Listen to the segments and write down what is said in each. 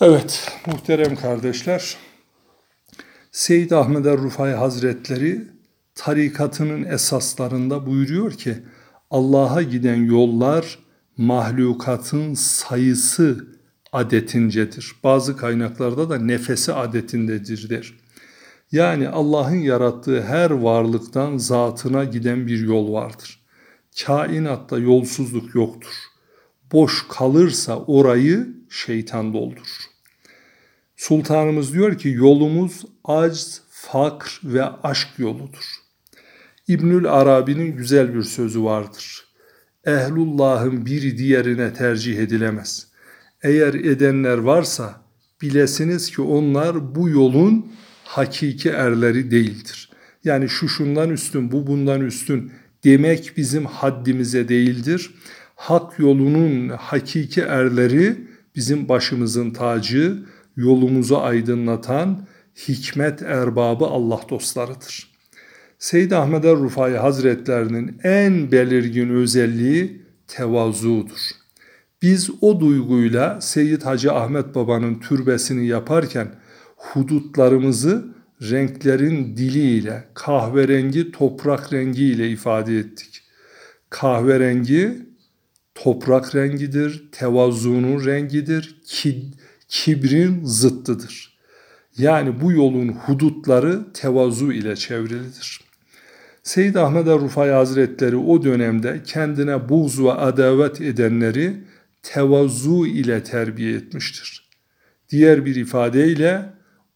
Evet, muhterem kardeşler, Seyyid Ahmet-el Rufa'i Hazretleri tarikatının esaslarında buyuruyor ki, Allah'a giden yollar mahlukatın sayısı adetincedir. Bazı kaynaklarda da nefesi adetindedir der. Yani Allah'ın yarattığı her varlıktan zatına giden bir yol vardır. Kainatta yolsuzluk yoktur. Boş kalırsa orayı şeytan doldurur. Sultanımız diyor ki yolumuz acz, fakr ve aşk yoludur. İbnül Arabi'nin güzel bir sözü vardır. Ehlullah'ın biri diğerine tercih edilemez. Eğer edenler varsa bilesiniz ki onlar bu yolun hakiki erleri değildir. Yani şu şundan üstün, bu bundan üstün demek bizim haddimize değildir. Hak yolunun hakiki erleri bizim başımızın tacı, yolumuzu aydınlatan hikmet erbabı Allah dostlarıdır. Seyyid Ahmed-el Rufâî Hazretlerinin en belirgin özelliği tevazudur. Biz o duyguyla Seyyid Hacı Ahmet Baba'nın türbesini yaparken hudutlarımızı renklerin diliyle, kahverengi toprak rengiyle ifade ettik. Kahverengi toprak rengidir, tevazunun rengidir, kibrin zıttıdır. Yani bu yolun hudutları tevazu ile çevrilidir. Seyyid Ahmed-el Rufâî Hazretleri o dönemde kendine buğz ve adavet edenleri tevazu ile terbiye etmiştir. Diğer bir ifadeyle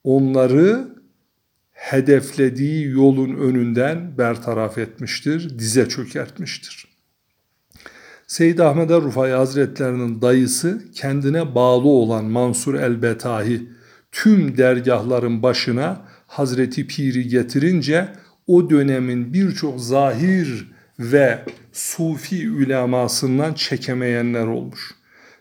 onları hedeflediği yolun önünden bertaraf etmiştir, dize çökertmiştir. Seyyid Ahmed-el Rufâî Hazretlerinin dayısı kendine bağlı olan Mansur el Betahi tüm dergahların başına Hazreti Pir'i getirince o dönemin birçok zahir ve sufi ulemasından çekemeyenler olmuş.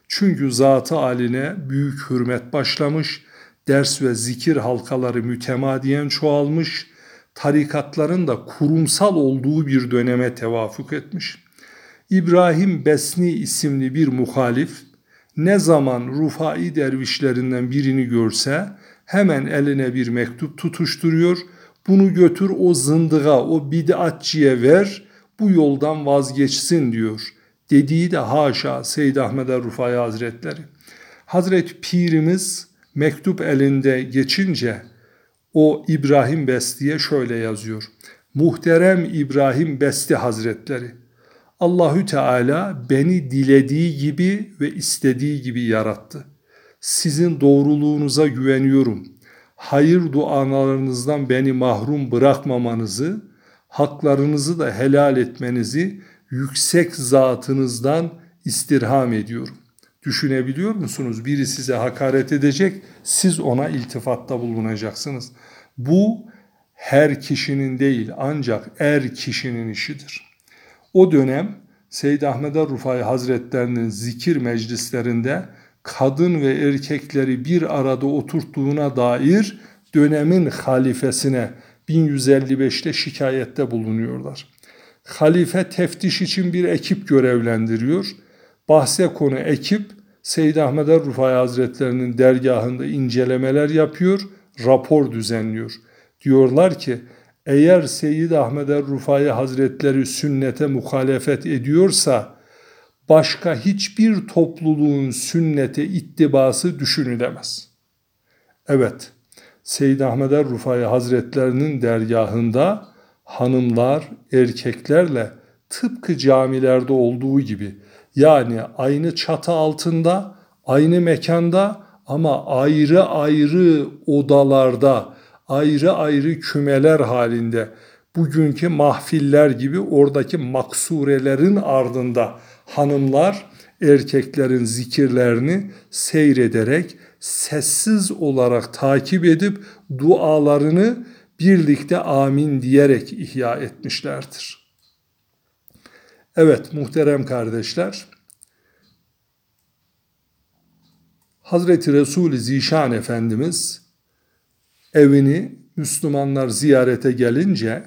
Çünkü zat-ı haline büyük hürmet başlamış, ders ve zikir halkaları mütemadiyen çoğalmış, tarikatların da kurumsal olduğu bir döneme tevafuk etmiş. İbrahim Besni isimli bir muhalif ne zaman Rufai dervişlerinden birini görse hemen eline bir mektup tutuşturuyor. Bunu götür o zındığa, o bid'atçiye ver, bu yoldan vazgeçsin diyor. Dediği de haşa Seyyid Ahmed-el Rufâî Hazretleri. Hazreti Pirimiz mektup elinde geçince o İbrahim Besni'ye şöyle yazıyor. Muhterem İbrahim Besni Hazretleri, Allahü Teala beni dilediği gibi ve istediği gibi yarattı. Sizin doğruluğunuza güveniyorum. Hayır dualarınızdan beni mahrum bırakmamanızı, haklarınızı da helal etmenizi yüksek zatınızdan istirham ediyorum. Düşünebiliyor musunuz? Biri size hakaret edecek, siz ona iltifatta bulunacaksınız. Bu her kişinin değil ancak er kişinin işidir. O dönem Seyyid Ahmed-el Rufâî Hazretlerinin zikir meclislerinde kadın ve erkekleri bir arada oturttuğuna dair dönemin halifesine 1155'te şikayette bulunuyorlar. Halife teftiş için bir ekip görevlendiriyor. Bahse konu ekip Seyyid Ahmed-el Rufâî Hazretlerinin dergahında incelemeler yapıyor, rapor düzenliyor. Diyorlar ki eğer Seyyid Ahmed-el Rufâî Hazretleri sünnete muhalefet ediyorsa başka hiçbir topluluğun sünnete ittibası düşünülemez. Evet, Seyyid Ahmed-el Rufâî Hazretlerinin dergahında hanımlar erkeklerle tıpkı camilerde olduğu gibi yani aynı çatı altında, aynı mekanda ama ayrı ayrı odalarda, ayrı ayrı kümeler halinde bugünkü mahfiller gibi oradaki maksurelerin ardında hanımlar erkeklerin zikirlerini seyrederek sessiz olarak takip edip dualarını birlikte amin diyerek ihya etmişlerdir. Evet muhterem kardeşler, Hazreti Resul-i Zişan Efendimiz evini Müslümanlar ziyarete gelince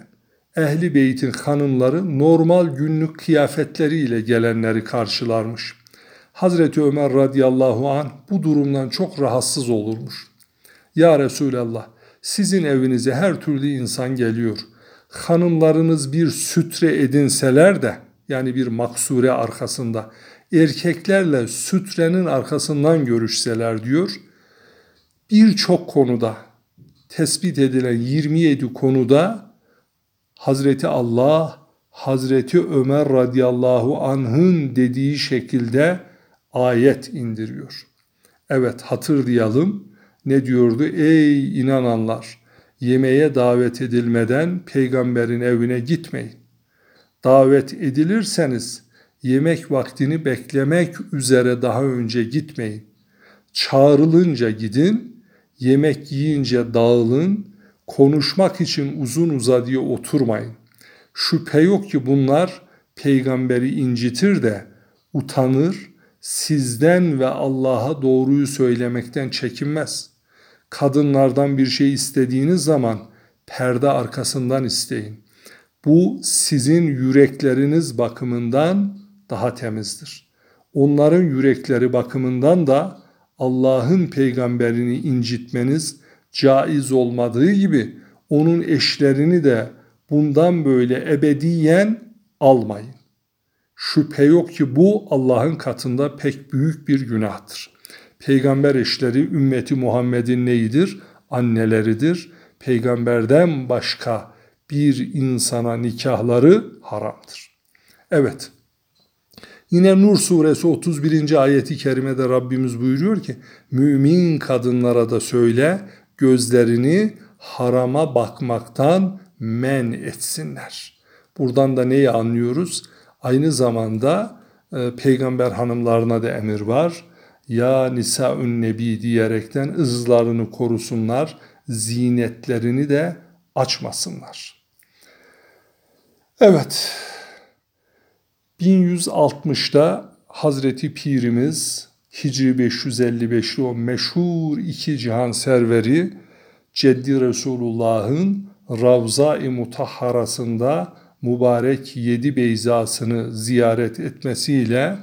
Ehli Beyt'in hanımları normal günlük kıyafetleriyle gelenleri karşılarmış. Hazreti Ömer radıyallahu anh bu durumdan çok rahatsız olurmuş. Ya Resulallah, sizin evinize her türlü insan geliyor. Hanımlarınız bir sütre edinseler de, yani bir maksure arkasında, erkeklerle sütrenin arkasından görüşseler diyor. Birçok konuda, tespit edilen 27 konuda Hazreti Allah, Hazreti Ömer radıyallahu anh'ın dediği şekilde ayet indiriyor. Evet, hatırlayalım. Ne diyordu? Ey inananlar! Yemeğe davet edilmeden peygamberin evine gitmeyin. Davet edilirseniz yemek vaktini beklemek üzere daha önce gitmeyin. Çağrılınca gidin, yemek yiyince dağılın, konuşmak için uzun uzadıya oturmayın. Şüphe yok ki bunlar peygamberi incitir de utanır, sizden ve Allah'a doğruyu söylemekten çekinmez. Kadınlardan bir şey istediğiniz zaman perde arkasından isteyin. Bu sizin yürekleriniz bakımından daha temizdir. Onların yürekleri bakımından da Allah'ın peygamberini incitmeniz caiz olmadığı gibi onun eşlerini de bundan böyle ebediyen almayın. Şüphe yok ki bu Allah'ın katında pek büyük bir günahtır. Peygamber eşleri ümmeti Muhammed'in neyidir? Anneleridir. Peygamberden başka bir insana nikahları haramdır. Evet. Yine Nur suresi 31. ayeti kerimede Rabbimiz buyuruyor ki, mümin kadınlara da söyle, gözlerini harama bakmaktan men etsinler. Buradan da neyi anlıyoruz? Aynı zamanda peygamber hanımlarına da emir var. Ya nisaün nebi diyerekten ızlarını korusunlar, zinetlerini de açmasınlar. Evet, 1160'da Hazreti Pirimiz Hicri 555'li o meşhur iki cihan serveri Ceddi Resulullah'ın Ravza-i Mutahharası'nda mübarek yedi beyzasını ziyaret etmesiyle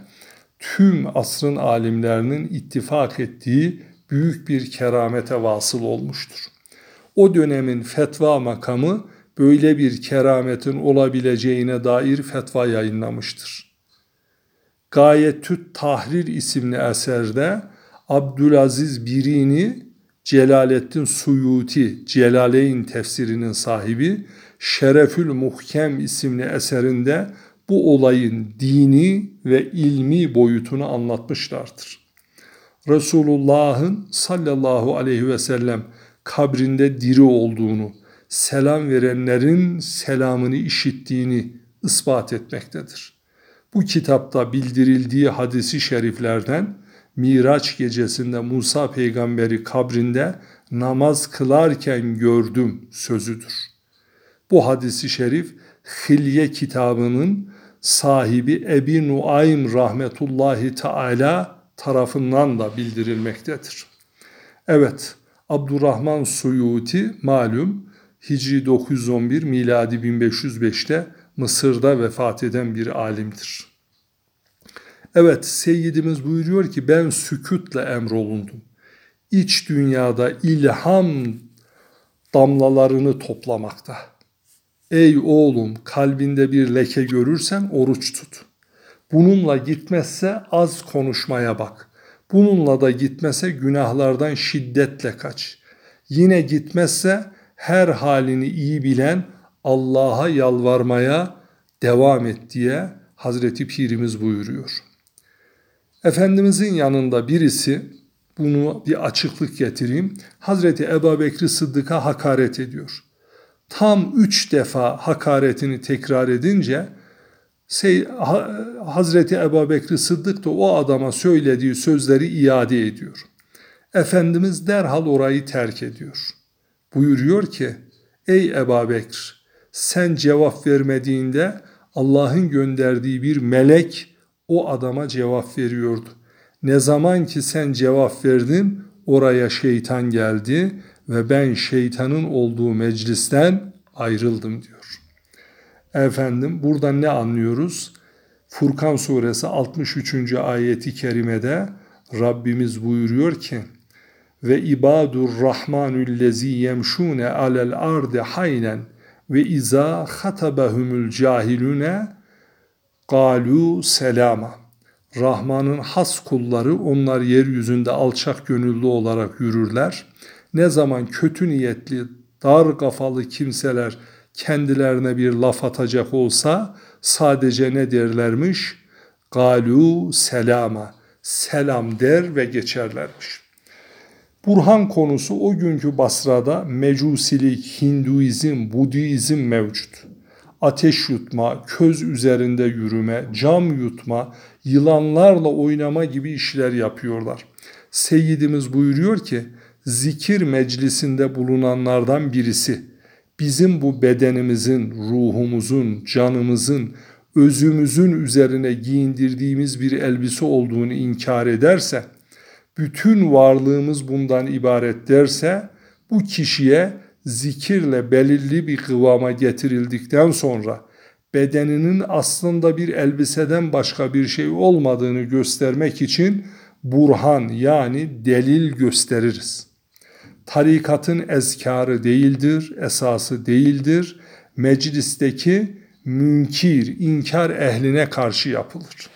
tüm asrın alimlerinin ittifak ettiği büyük bir keramete vasıl olmuştur. O dönemin fetva makamı böyle bir kerametin olabileceğine dair fetva yayınlamıştır. Gayet-i Tahrir isimli eserde Abdülaziz Birini, Celaleddin Suyûtî, Celaleyn tefsirinin sahibi, Şeref-ül Muhkem isimli eserinde bu olayın dini ve ilmi boyutunu anlatmışlardır. Resulullah'ın sallallahu aleyhi ve sellem kabrinde diri olduğunu, selam verenlerin selamını işittiğini ispat etmektedir. Bu kitapta bildirildiği hadisi şeriflerden, Miraç gecesinde Musa peygamberi kabrinde namaz kılarken gördüm sözüdür. Bu hadisi şerif Hilye kitabının sahibi Ebi Nuaym rahmetullahi teala tarafından da bildirilmektedir. Evet, Abdurrahman Suyuti malum Hicri 911 miladi 1505'te Mısır'da vefat eden bir alimdir. Evet, Seyyidimiz buyuruyor ki ben sükutla emrolundum. İç dünyada ilham damlalarını toplamakta. Ey oğlum, kalbinde bir leke görürsen oruç tut. Bununla gitmezse az konuşmaya bak. Bununla da gitmezse günahlardan şiddetle kaç. Yine gitmezse her halini iyi bilen Allah'a yalvarmaya devam et diye Hazreti Pirimiz buyuruyor. Efendimizin yanında birisi, bunu bir açıklık getireyim, Hazreti Ebubekir Sıddık'a hakaret ediyor. Tam 3 defa hakaretini tekrar edince Hazreti Ebubekir Sıddık da o adama söylediği sözleri iade ediyor. Efendimiz derhal orayı terk ediyor. Buyuruyor ki, ey Ebubekir, sen cevap vermediğinde Allah'ın gönderdiği bir melek o adama cevap veriyordu. Ne zaman ki sen cevap verdin, oraya şeytan geldi ve ben şeytanın olduğu meclisten ayrıldım diyor. Efendim, buradan ne anlıyoruz? Furkan suresi 63. ayeti kerimede Rabbimiz buyuruyor ki: Ve ibadur rahmanüllezî yemşûne alel ardi haynen ve izâ hatabahumul cahilûne kâlû selâma. Rahman'ın has kulları onlar yeryüzünde alçak gönüllü olarak yürürler. Ne zaman kötü niyetli, dar kafalı kimseler kendilerine bir laf atacak olsa sadece ne derlermiş? Galu selama, selam der ve geçerlermiş. Burhan konusu o günkü Basra'da mecusilik, Hinduizm, Budizm mevcut. Ateş yutma, köz üzerinde yürüme, cam yutma, yılanlarla oynama gibi işler yapıyorlar. Seyyidimiz buyuruyor ki, zikir meclisinde bulunanlardan birisi, bizim bu bedenimizin, ruhumuzun, canımızın, özümüzün üzerine giyindirdiğimiz bir elbise olduğunu inkar ederse, bütün varlığımız bundan ibaret derse, bu kişiye zikirle belirli bir kıvama getirildikten sonra bedeninin aslında bir elbiseden başka bir şey olmadığını göstermek için burhan yani delil gösteririz. Tarikatın ezkarı değildir, esası değildir. Meclisteki münkir, inkar ehline karşı yapılır.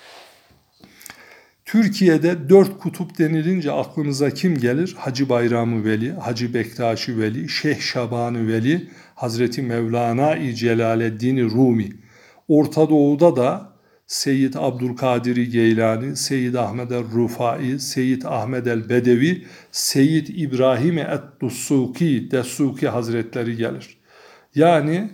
Türkiye'de dört kutup denilince aklınıza kim gelir? Hacı Bayramı Veli, Hacı Bektaşı Veli, Şeyh Şabanı Veli, Hazreti Mevlana-i Celaleddin-i Rumi. Orta Doğu'da da Seyyid Abdülkadir-i Geylani, Seyyid Ahmet-el Rufa'i, Seyyid Ahmet-el Bedevi, Seyyid İbrahim ed-Desûkî Hazretleri gelir. Yani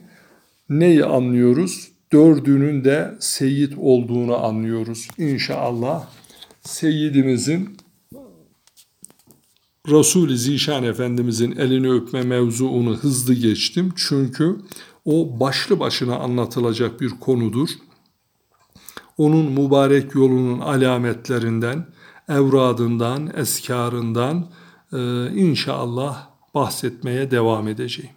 neyi anlıyoruz? Dördünün de seyyid olduğunu anlıyoruz. İnşallah Seyyidimizin, Resul-i Zişan Efendimizin elini öpme mevzuunu hızlı geçtim. Çünkü o başlı başına anlatılacak bir konudur. Onun mübarek yolunun alametlerinden, evradından, eskarından inşallah bahsetmeye devam edeceğim.